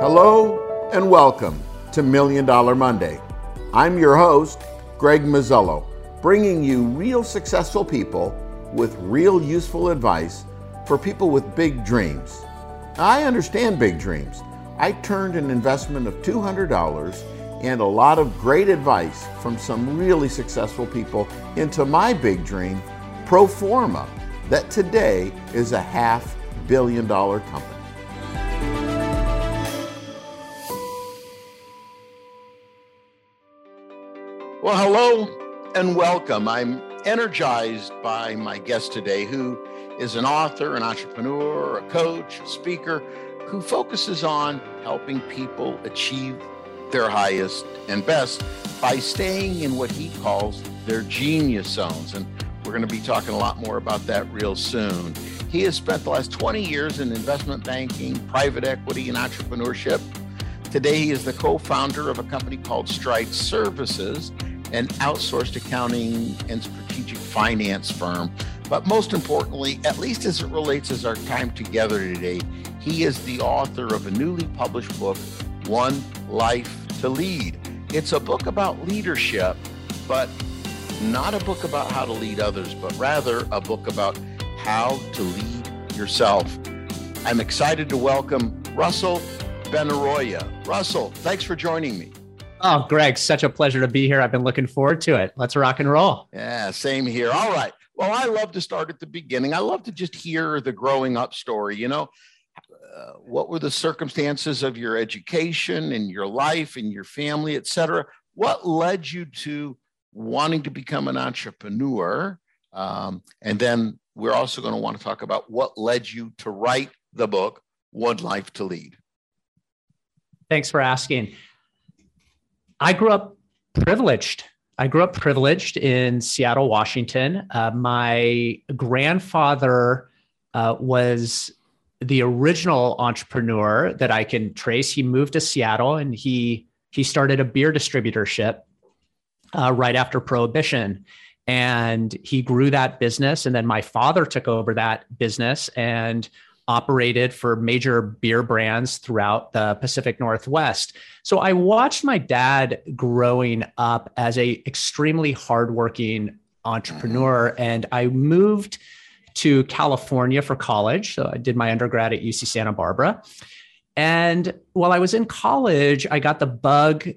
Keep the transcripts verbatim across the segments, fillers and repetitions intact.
Hello and welcome to Million Dollar Monday. I'm your host, Greg Mazzello, bringing you real successful people with real useful advice for people with big dreams. I understand big dreams. I turned an investment of two hundred dollars and a lot of great advice from some really successful people into my big dream, Proforma, that today is a half billion dollar company. Well, hello and welcome. I'm energized by my guest today, who is an author, an entrepreneur, a coach, a speaker, who focuses on helping people achieve their highest and best by staying in what he calls their genius zones. And we're going to be talking a lot more about that real soon. He has spent the last twenty years in investment banking, private equity, and entrepreneurship. Today, he is the co-founder of a company called Strike Services, an outsourced accounting and strategic finance firm. But most importantly, at least as it relates to our time together today, he is the author of a newly published book, One Life to Lead. It's a book about leadership, but not a book about how to lead others, but rather a book about how to lead yourself. I'm excited to welcome Russell Benaroya. Russell, thanks for joining me. Oh, Greg, such a pleasure to be here. I've been looking forward to it. Let's rock and roll. Yeah, same here. All right. Well, I love to start at the beginning. I love to just hear the growing up story. You know, uh, what were the circumstances of your education and your life and your family, et cetera? What led you to wanting to become an entrepreneur? Um, and then we're also going to want to talk about what led you to write the book, One Life to Lead. Thanks for asking. I grew up privileged. I grew up privileged in Seattle, Washington. Uh, my grandfather uh, was the original entrepreneur that I can trace. He moved to Seattle and he he started a beer distributorship uh, right after Prohibition. And he grew that business. And then my father took over that business and operated for major beer brands throughout the Pacific Northwest. So I watched my dad growing up as a extremely hardworking entrepreneur. And I moved to California for college. So I did my undergrad at U C Santa Barbara. And while I was in college, I got the bug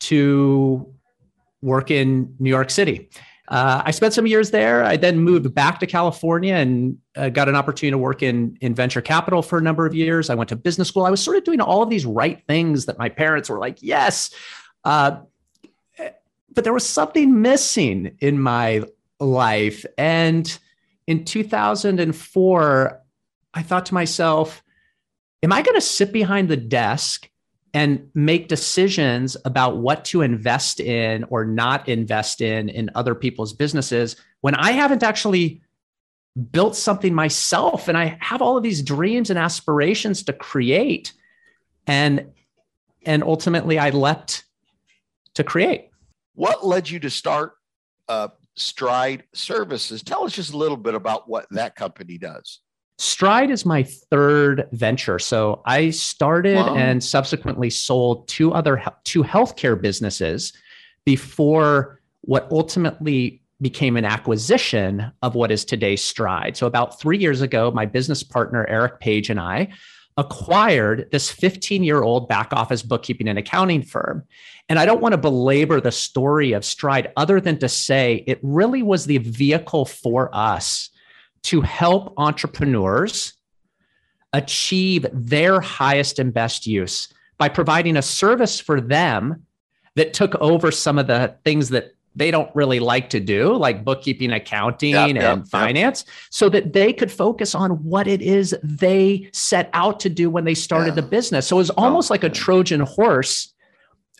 to work in New York City. Uh, I spent some years there. I then moved back to California and uh, got an opportunity to work in, in venture capital for a number of years. I went to business school. I was sort of doing all of these right things that my parents were like, yes. Uh, but there was something missing in my life. And in two thousand four, I thought to myself, am I going to sit behind the desk and make decisions about what to invest in or not invest in in other people's businesses when I haven't actually built something myself and I have all of these dreams and aspirations to create? And, and ultimately, I leapt to create. What led you to start uh, Stride Services? Tell us just a little bit about what that company does. Stride is my third venture. So I started wow. and subsequently sold two other two healthcare businesses before what ultimately became an acquisition of what is today's Stride. So about three years ago, my business partner, Eric Page, and I acquired this fifteen-year-old back office bookkeeping and accounting firm. And I don't want to belabor the story of Stride other than to say it really was the vehicle for us to help entrepreneurs achieve their highest and best use by providing a service for them that took over some of the things that they don't really like to do, like bookkeeping, accounting, yep, and yep, finance, yep. so that they could focus on what it is they set out to do when they started yeah. the business. So it was almost oh, like a Trojan horse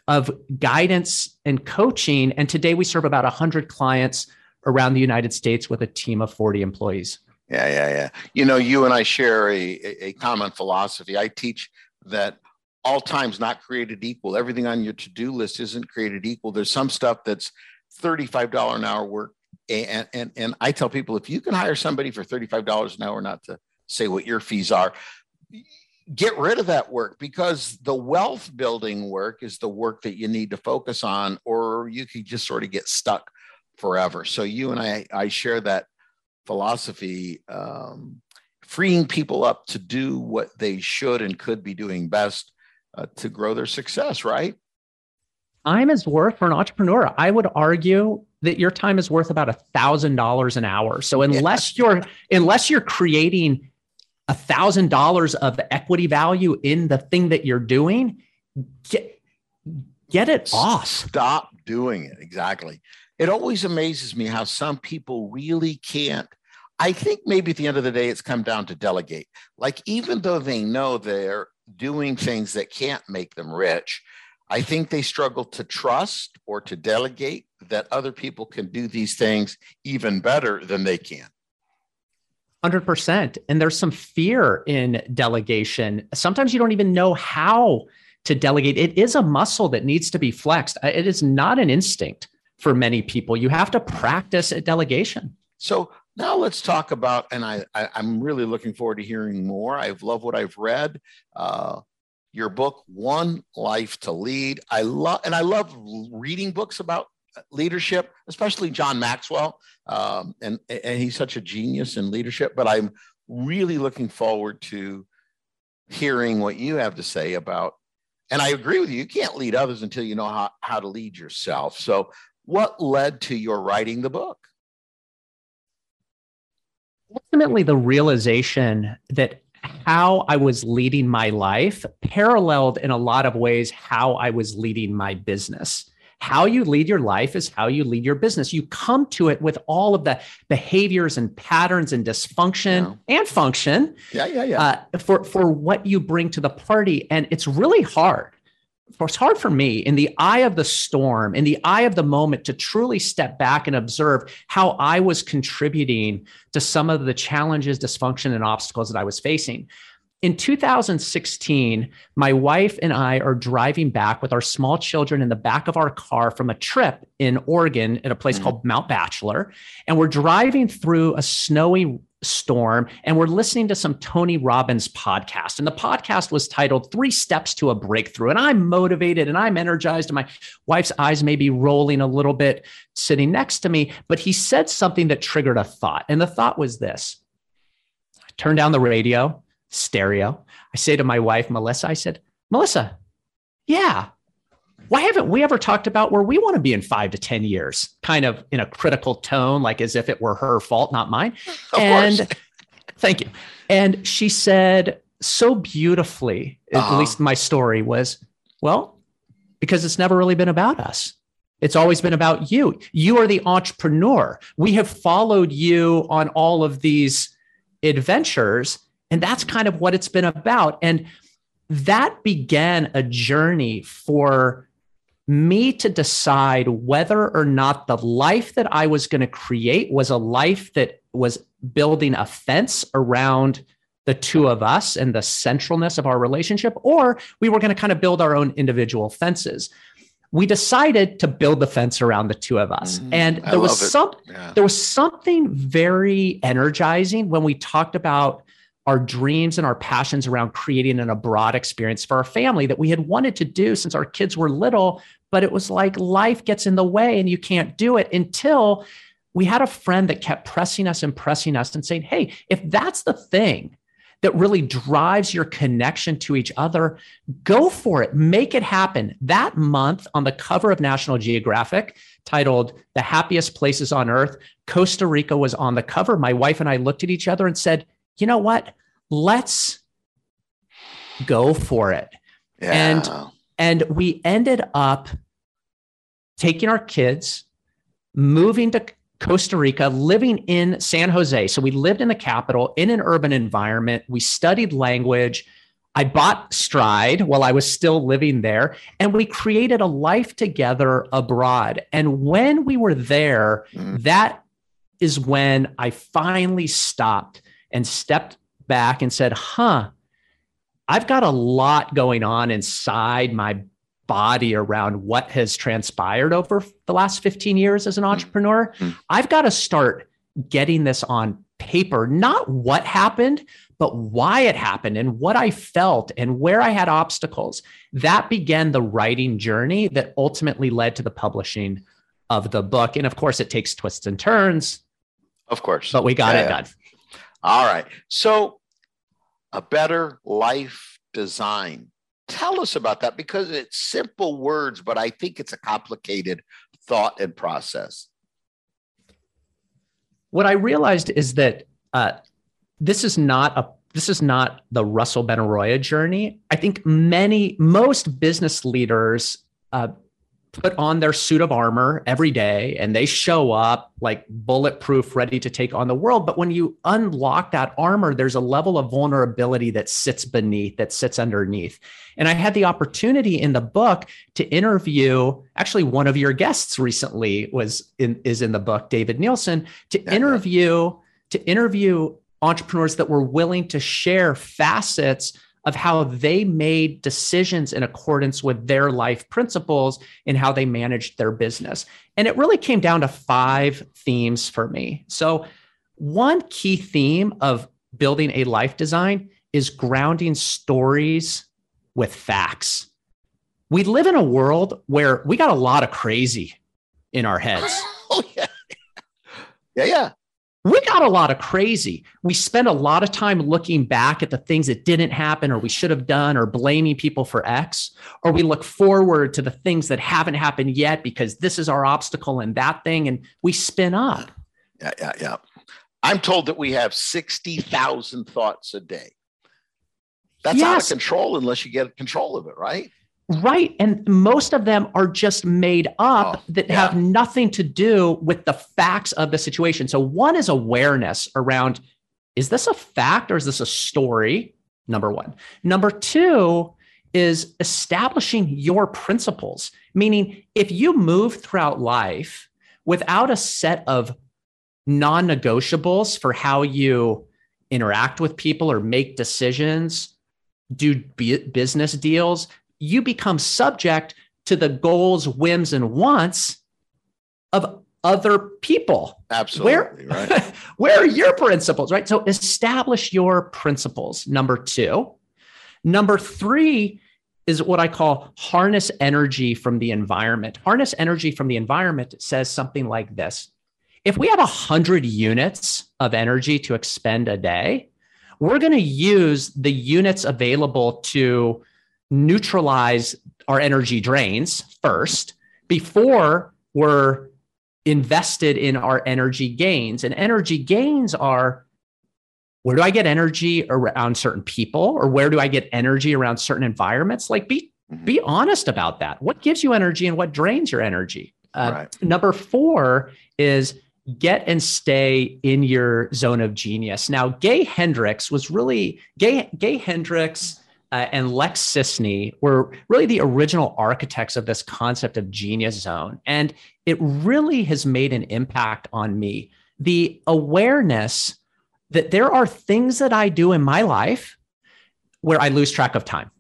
of guidance and coaching. And today we serve about one hundred clients around the United States with a team of forty employees. Yeah, yeah, yeah. You know, you and I share a, a common philosophy. I teach that all time's not created equal. Everything on your to-do list isn't created equal. There's some stuff that's thirty-five dollars an hour work. And, and, and I tell people, if you can hire somebody for thirty-five dollars an hour, not to say what your fees are, get rid of that work, because the wealth building work is the work that you need to focus on, or you could just sort of get stuck forever. So you and I, I share that philosophy, um, freeing people up to do what they should and could be doing best uh, to grow their success, right? Time is worth, for an entrepreneur, I would argue that your time is worth about one thousand dollars an hour. So unless yeah. you're unless you're creating one thousand dollars of equity value in the thing that you're doing, get, get it off. Stop doing it. Exactly. It always amazes me how some people really can't. I think maybe at the end of the day, it's come down to delegate. Like, even though they know they're doing things that can't make them rich, I think they struggle to trust or to delegate that other people can do these things even better than they can. one hundred percent. And there's some fear in delegation. Sometimes you don't even know how to delegate. It is a muscle that needs to be flexed. It is not an instinct for many people. You have to practice at delegation. So now let's talk about, and I, I, I'm really looking forward to hearing more. I've loved what I've read. Uh, your book, One Life to Lead. I love, and I love reading books about leadership, especially John Maxwell. Um, and, and he's such a genius in leadership, but I'm really looking forward to hearing what you have to say about, and I agree with you, you can't lead others until you know how, how to lead yourself. So what led to your writing the book? Ultimately, the realization that how I was leading my life paralleled in a lot of ways how I was leading my business. How you lead your life is how you lead your business. You come to it with all of the behaviors and patterns and dysfunction yeah. and function yeah, yeah, yeah. Uh, for, for what you bring to the party. And it's really hard. It's hard for me in the eye of the storm, in the eye of the moment, to truly step back and observe how I was contributing to some of the challenges, dysfunction, and obstacles that I was facing. In two thousand sixteen, my wife and I are driving back with our small children in the back of our car from a trip in Oregon at a place mm-hmm. called Mount Bachelor. And we're driving through a snowy storm and we're listening to some Tony Robbins podcast. And the podcast was titled Three Steps to a Breakthrough. And I'm motivated and I'm energized. And my wife's eyes may be rolling a little bit sitting next to me, but he said something that triggered a thought. And the thought was this. I turned down the radio. Stereo. I say to my wife, Melissa, I said, Melissa, yeah, why haven't we ever talked about where we want to be in five to ten years? Kind of in a critical tone, like as if it were her fault, not mine. Of and course. Thank you. And she said so beautifully, uh-huh. at least my story was, well, because it's never really been about us. It's always been about you. You are the entrepreneur. We have followed you on all of these adventures. And that's kind of what it's been about. And that began a journey for me to decide whether or not the life that I was going to create was a life that was building a fence around the two of us and the centralness of our relationship, or we were going to kind of build our own individual fences. We decided to build the fence around the two of us. Mm, and there was some, yeah. there was something very energizing when we talked about our dreams and our passions around creating an abroad experience for our family that we had wanted to do since our kids were little, but it was like life gets in the way and you can't do it, until we had a friend that kept pressing us and pressing us and saying, hey, if that's the thing that really drives your connection to each other, go for it, make it happen. That month, on the cover of National Geographic, titled The Happiest Places on Earth, Costa Rica was on the cover. My wife and I looked at each other and said, you know what? Let's go for it. Yeah. And, and we ended up taking our kids, moving to Costa Rica, living in San Jose. So we lived in the capital, in an urban environment. We studied language. I bought Stride while I was still living there. And we created a life together abroad. And when we were there, mm. that is when I finally stopped and stepped back and said, huh, I've got a lot going on inside my body around what has transpired over the last fifteen years as an entrepreneur. Mm-hmm. I've got to start getting this on paper, not what happened, but why it happened and what I felt and where I had obstacles. That began the writing journey that ultimately led to the publishing of the book. And of course, it takes twists and turns. Of course. But we got yeah. it done. All right. So A Better Life Design. Tell us about that, because it's simple words, but I think it's a complicated thought and process. What I realized is that uh, this is not a this is not the Russell Benaroya journey. I think many most business leaders uh, put on their suit of armor every day and they show up like bulletproof, ready to take on the world. But when you unlock that armor, there's a level of vulnerability that sits beneath, that sits underneath. And I had the opportunity in the book to interview, actually one of your guests recently was in, is in the book, David Nielsen, to yeah, interview, yeah. to interview entrepreneurs that were willing to share facets of how they made decisions in accordance with their life principles and how they managed their business. And it really came down to five themes for me. So one key theme of building a life design is grounding stories with facts. We live in a world where we got a lot of crazy in our heads. Oh, yeah. Yeah, yeah. We got a lot of crazy. We spend a lot of time looking back at the things that didn't happen or we should have done or blaming people for X, or we look forward to the things that haven't happened yet because this is our obstacle and that thing, and we spin up. Yeah, yeah, yeah. I'm told that we have sixty thousand thoughts a day. That's yes. out of control unless you get control of it, right? Right. And most of them are just made up oh, that yeah. have nothing to do with the facts of the situation. So one is awareness around, is this a fact or is this a story? Number one. Number two is establishing your principles, meaning if you move throughout life without a set of non-negotiables for how you interact with people or make decisions, do business deals, you become subject to the goals, whims, and wants of other people. Absolutely. Where, right. Where are your principles, right? So establish your principles, number two. Number three is what I call harness energy from the environment. Harness energy from the environment says something like this. If we have one hundred units of energy to expend a day, we're going to use the units available to neutralize our energy drains first before we're invested in our energy gains. And energy gains are, where do I get energy around certain people? Or where do I get energy around certain environments? Like be, be honest about that. What gives you energy and what drains your energy? Uh, right. Number four is get and stay in your zone of genius. Now, Gay Hendrix was really, Gay, Gay Hendrix... Uh, and Lex Sisney were really the original architects of this concept of genius zone. And it really has made an impact on me. The awareness that there are things that I do in my life where I lose track of time.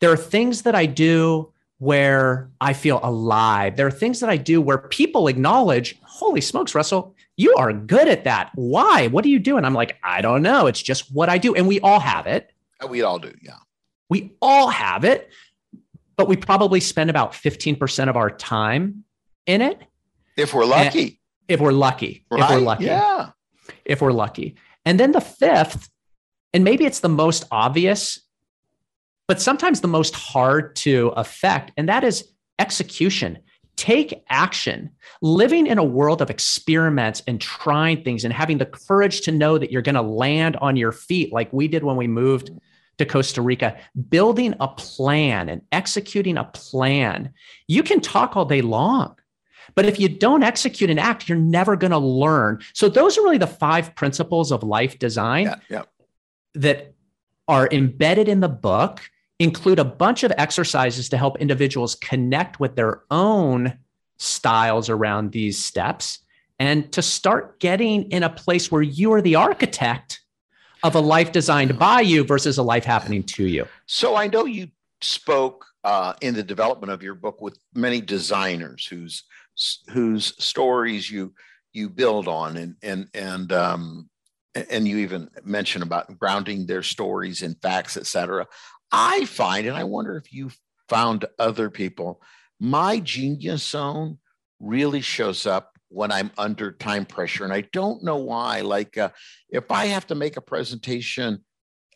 There are things that I do where I feel alive. There are things that I do where people acknowledge, holy smokes, Russell, you are good at that. Why? What do you do? And I'm like, I don't know. It's just what I do. And we all have it. We all do, yeah. We all have it, but we probably spend about fifteen percent of our time in it. If we're lucky. And if we're lucky. Right? If we're lucky. Yeah. If we're lucky. And then the fifth, and maybe it's the most obvious, but sometimes the most hard to affect, and that is execution. Take action. Living in a world of experiments and trying things and having the courage to know that you're going to land on your feet like we did when we moved to Costa Rica, building a plan and executing a plan. You can talk all day long, but if you don't execute and act, you're never going to learn. So those are really the five principles of life design yeah, yeah. that are embedded in the book, include a bunch of exercises to help individuals connect with their own styles around these steps and to start getting in a place where you are the architect of a life designed by you versus a life happening to you. So I know you spoke uh, in the development of your book with many designers whose whose stories you you build on and and and um, and you even mentioned about grounding their stories in facts, et cetera. I find, and I wonder if you found other people, my genius zone really shows up when I'm under time pressure. And I don't know why, like uh, if I have to make a presentation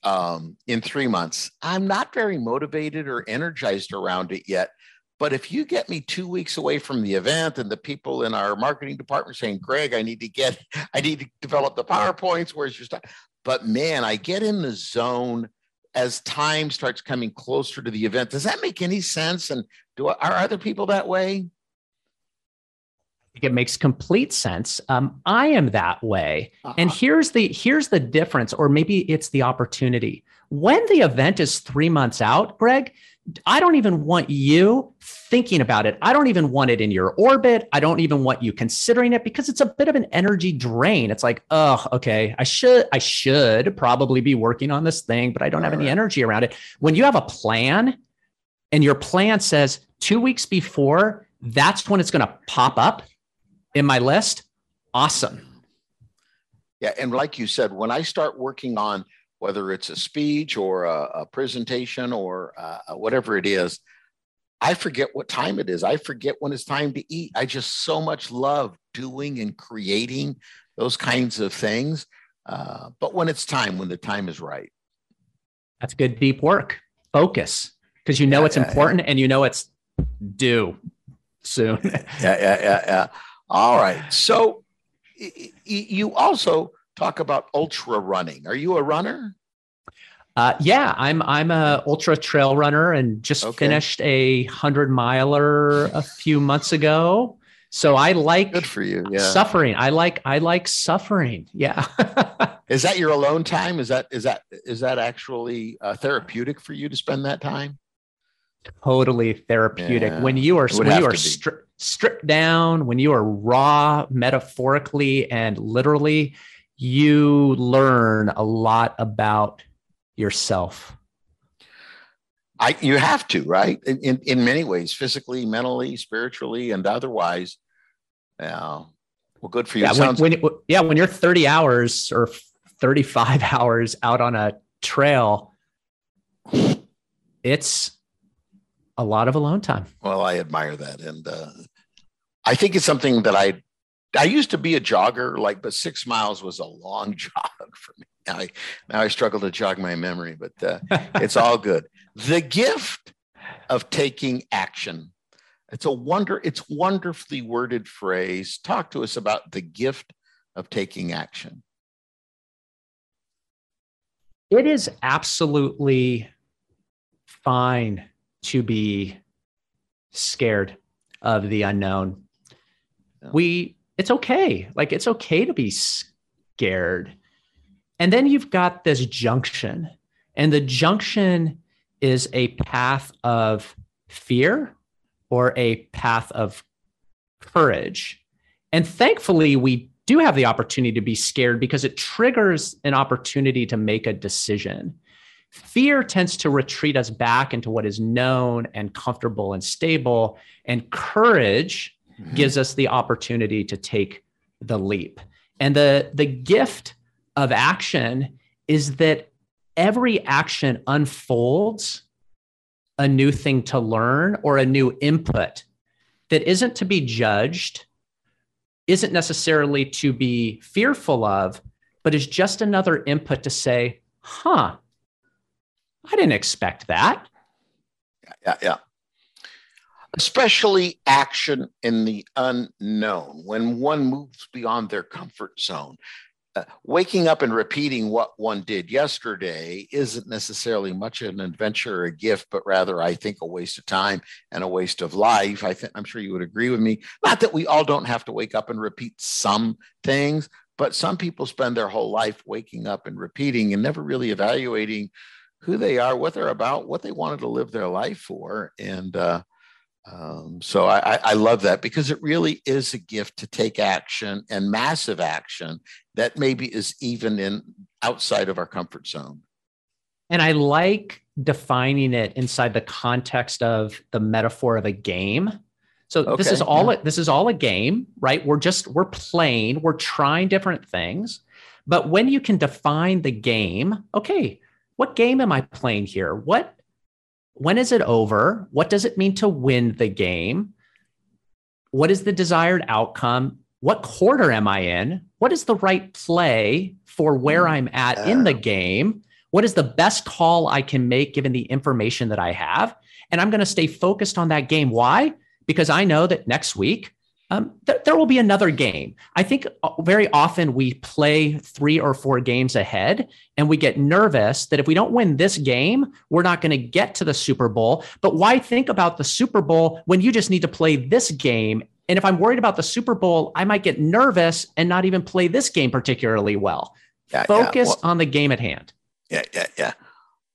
um, in three months, I'm not very motivated or energized around it yet. But if you get me two weeks away from the event and the people in our marketing department saying, Greg, I need to get, I need to develop the PowerPoints, where's your stuff? But man, I get in the zone as time starts coming closer to the event. Does that make any sense? And do I, are other people that way? I think it makes complete sense. Um, I am that way. Uh-huh. And here's the, here's the difference, or maybe it's the opportunity. When the event is three months out, Greg, I don't even want you thinking about it. I don't even want it in your orbit. I don't even want you considering it, because it's a bit of an energy drain. It's like, oh, okay, I should, I should probably be working on this thing, but I don't have any energy around it. When you have a plan and your plan says two weeks before, that's when it's going to pop up in my list. Awesome. Yeah. And like you said, when I start working on whether it's a speech or a, a presentation or uh, whatever it is, I forget what time it is. I forget when it's time to eat. I just so much love doing and creating those kinds of things. Uh, but when it's time, when the time is right. That's good deep work. Focus. Because you know yeah, it's yeah, important yeah. and you know it's due soon. yeah, yeah, yeah, yeah. All right. So y- y- you also talk about ultra running. Are you a runner? Uh, yeah, I'm I'm a ultra trail runner and just okay. finished a hundred miler a few months ago. So I like Good for you. Yeah. suffering. I like I like suffering. Yeah. Is that your alone time? Is that is that is that actually uh, therapeutic for you to spend that time? Totally therapeutic. Yeah. When you are when you are stri- stripped down, when you are raw, metaphorically and literally, you learn a lot about yourself. I, you have to, right? In in many ways, physically, mentally, spiritually, and otherwise. Yeah. Well, good for you. Yeah, Sounds- when, when, yeah, when you're thirty hours or thirty-five hours out on a trail, it's a lot of alone time. Well, I admire that. And uh, I think it's something that I I used to be a jogger, like, but six miles was a long jog for me. Now I, now I struggle to jog my memory, but uh, it's all good. The gift of taking action. It's a wonder. It's wonderfully worded phrase. Talk to us about the gift of taking action. It is absolutely fine to be scared of the unknown. Yeah. We... It's okay. Like, it's okay to be scared. And then you've got this junction, and the junction is a path of fear or a path of courage. And thankfully, we do have the opportunity to be scared because it triggers an opportunity to make a decision. Fear tends to retreat us back into what is known and comfortable and stable, and courage gives us the opportunity to take the leap. And the, the gift of action is that every action unfolds a new thing to learn or a new input that isn't to be judged, isn't necessarily to be fearful of, but is just another input to say, huh, I didn't expect that. Yeah, yeah. Especially action in the unknown, when one moves beyond their comfort zone. Uh, waking up and repeating what one did yesterday isn't necessarily much of an adventure or a gift, but rather, I think, a waste of time and a waste of life. I think I'm sure you would agree with me. Not that we all don't have to wake up and repeat some things, but some people spend their whole life waking up and repeating and never really evaluating who they are, what they're about, what they wanted to live their life for. And, uh, Um, so I, I love that, because it really is a gift to take action, and massive action that maybe is even in outside of our comfort zone. And I like defining it inside the context of the metaphor of a game. So okay, this is all, yeah. this is all a game, right? We're just, we're playing, we're trying different things, But when you can define the game, okay, what game am I playing here? What, when is it over? What does it mean to win the game? What is the desired outcome? What quarter am I in? What is the right play for where I'm at in the game? What is the best call I can make given the information that I have? And I'm going to stay focused on that game. Why? Because I know that next week, um, th- there will be another game. I think very often we play three or four games ahead and we get nervous that if we don't win this game, we're not going to get to the Super Bowl. But why think about the Super Bowl when you just need to play this game? And if I'm worried about the Super Bowl, I might get nervous and not even play this game particularly well. Yeah, Focus yeah. Well, on the game at hand. Yeah, yeah, yeah.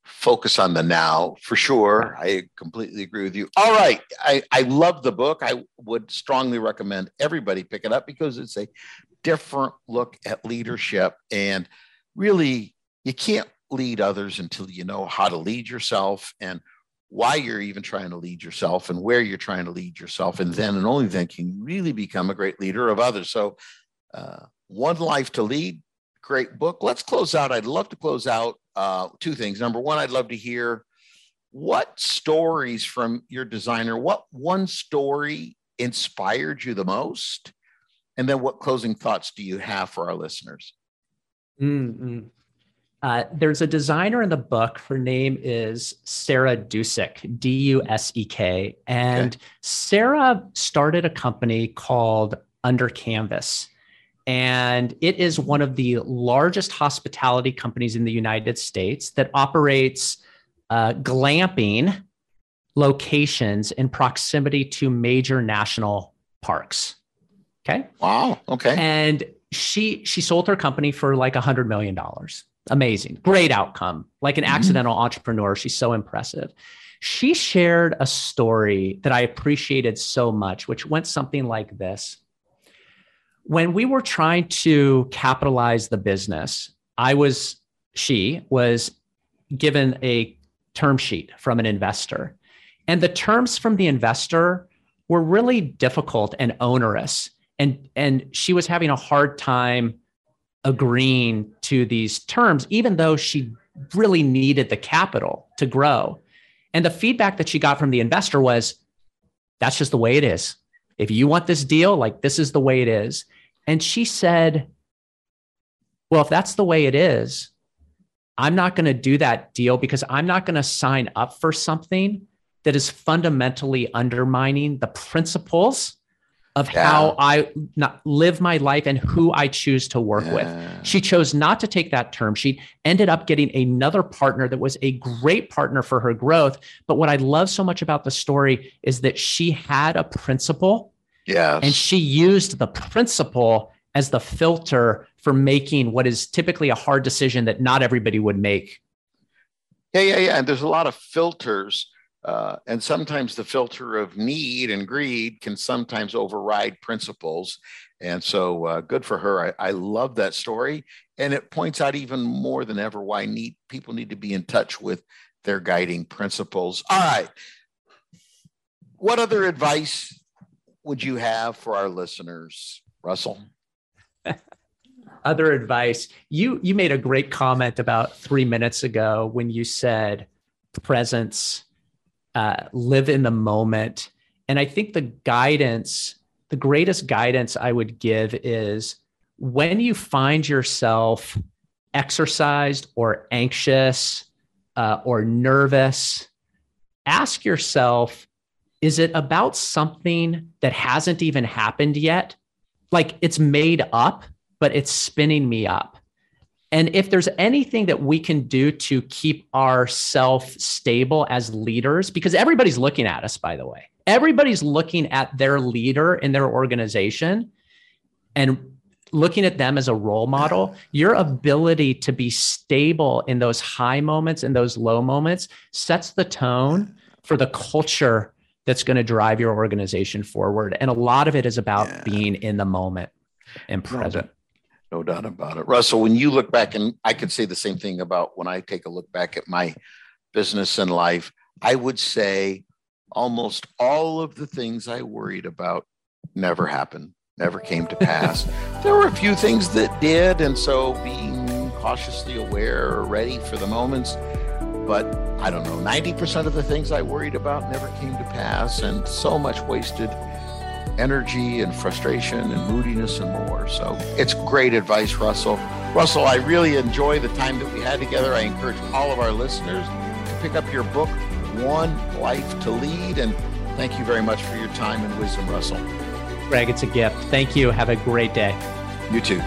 Focus on the now, for sure. I completely agree with you. All right. I, I love the book. I would strongly recommend everybody pick it up because it's a different look at leadership. And really, you can't lead others until you know how to lead yourself and why you're even trying to lead yourself and where you're trying to lead yourself. And then and only then can you really become a great leader of others. So uh, One Life to Lead, great book. Let's close out. I'd love to close out uh, two things. Number one, I'd love to hear what stories from your designer, what one story inspired you the most? And then what closing thoughts do you have for our listeners? Mm-hmm. Uh, there's a designer in the book. Her name is Sarah Dusik, D U S E K. And okay. Sarah started a company called Under Canvas. And it is one of the largest hospitality companies in the United States that operates uh, glamping locations in proximity to major national parks. Okay. Wow. Okay. And she she sold her company for like one hundred million dollars. Amazing. Great outcome. Like an mm-hmm. accidental entrepreneur. She's so impressive. She shared a story that I appreciated so much, which went something like this. When we were trying to capitalize the business, I was, she was given a term sheet from an investor. And the terms from the investor were really difficult and onerous. And, and she was having a hard time agreeing to these terms, even though she really needed the capital to grow. And the feedback that she got from the investor was, that's just the way it is. If you want this deal, like this is the way it is. And she said, well, if that's the way it is, I'm not going to do that deal because I'm not going to sign up for something that is fundamentally undermining the principles of yeah. how I not live my life and who I choose to work yeah. with. She chose not to take that term. She ended up getting another partner that was a great partner for her growth. But what I love so much about the story is that she had a principle yes. and she used the principle as the filter for making what is typically a hard decision that not everybody would make. Yeah, yeah, yeah. And there's a lot of filters. Uh, and sometimes the filter of need and greed can sometimes override principles. And so uh, good for her. I, I love that story. And it points out even more than ever why need people need to be in touch with their guiding principles. All right. What other advice would you have for our listeners, Russell? Other advice. You, you made a great comment about three minutes ago when you said presence. Uh, live in the moment. And I think the guidance, the greatest guidance I would give is when you find yourself exercised or anxious uh, or nervous, ask yourself, is it about something that hasn't even happened yet? Like it's made up, but it's spinning me up. And if there's anything that we can do to keep ourselves stable as leaders, because everybody's looking at us, by the way, everybody's looking at their leader in their organization and looking at them as a role model, your ability to be stable in those high moments and those low moments sets the tone for the culture that's going to drive your organization forward. And a lot of it is about yeah. being in the moment and present. No doubt about it. Russell, when you look back, and I could say the same thing about when I take a look back at my business and life, I would say almost all of the things I worried about never happened. never came to pass. There were a few things that did, and so being cautiously aware or ready for the moments. But I don't know, ninety percent of the things I worried about never came to pass, and so much wasted energy and frustration and moodiness and more. So it's great advice, Russell. Russell, I really enjoy the time that we had together. I encourage all of our listeners to pick up your book, One Life to Lead. And thank you very much for your time and wisdom, Russell. Greg, it's a gift. Thank you. Have a great day. You too.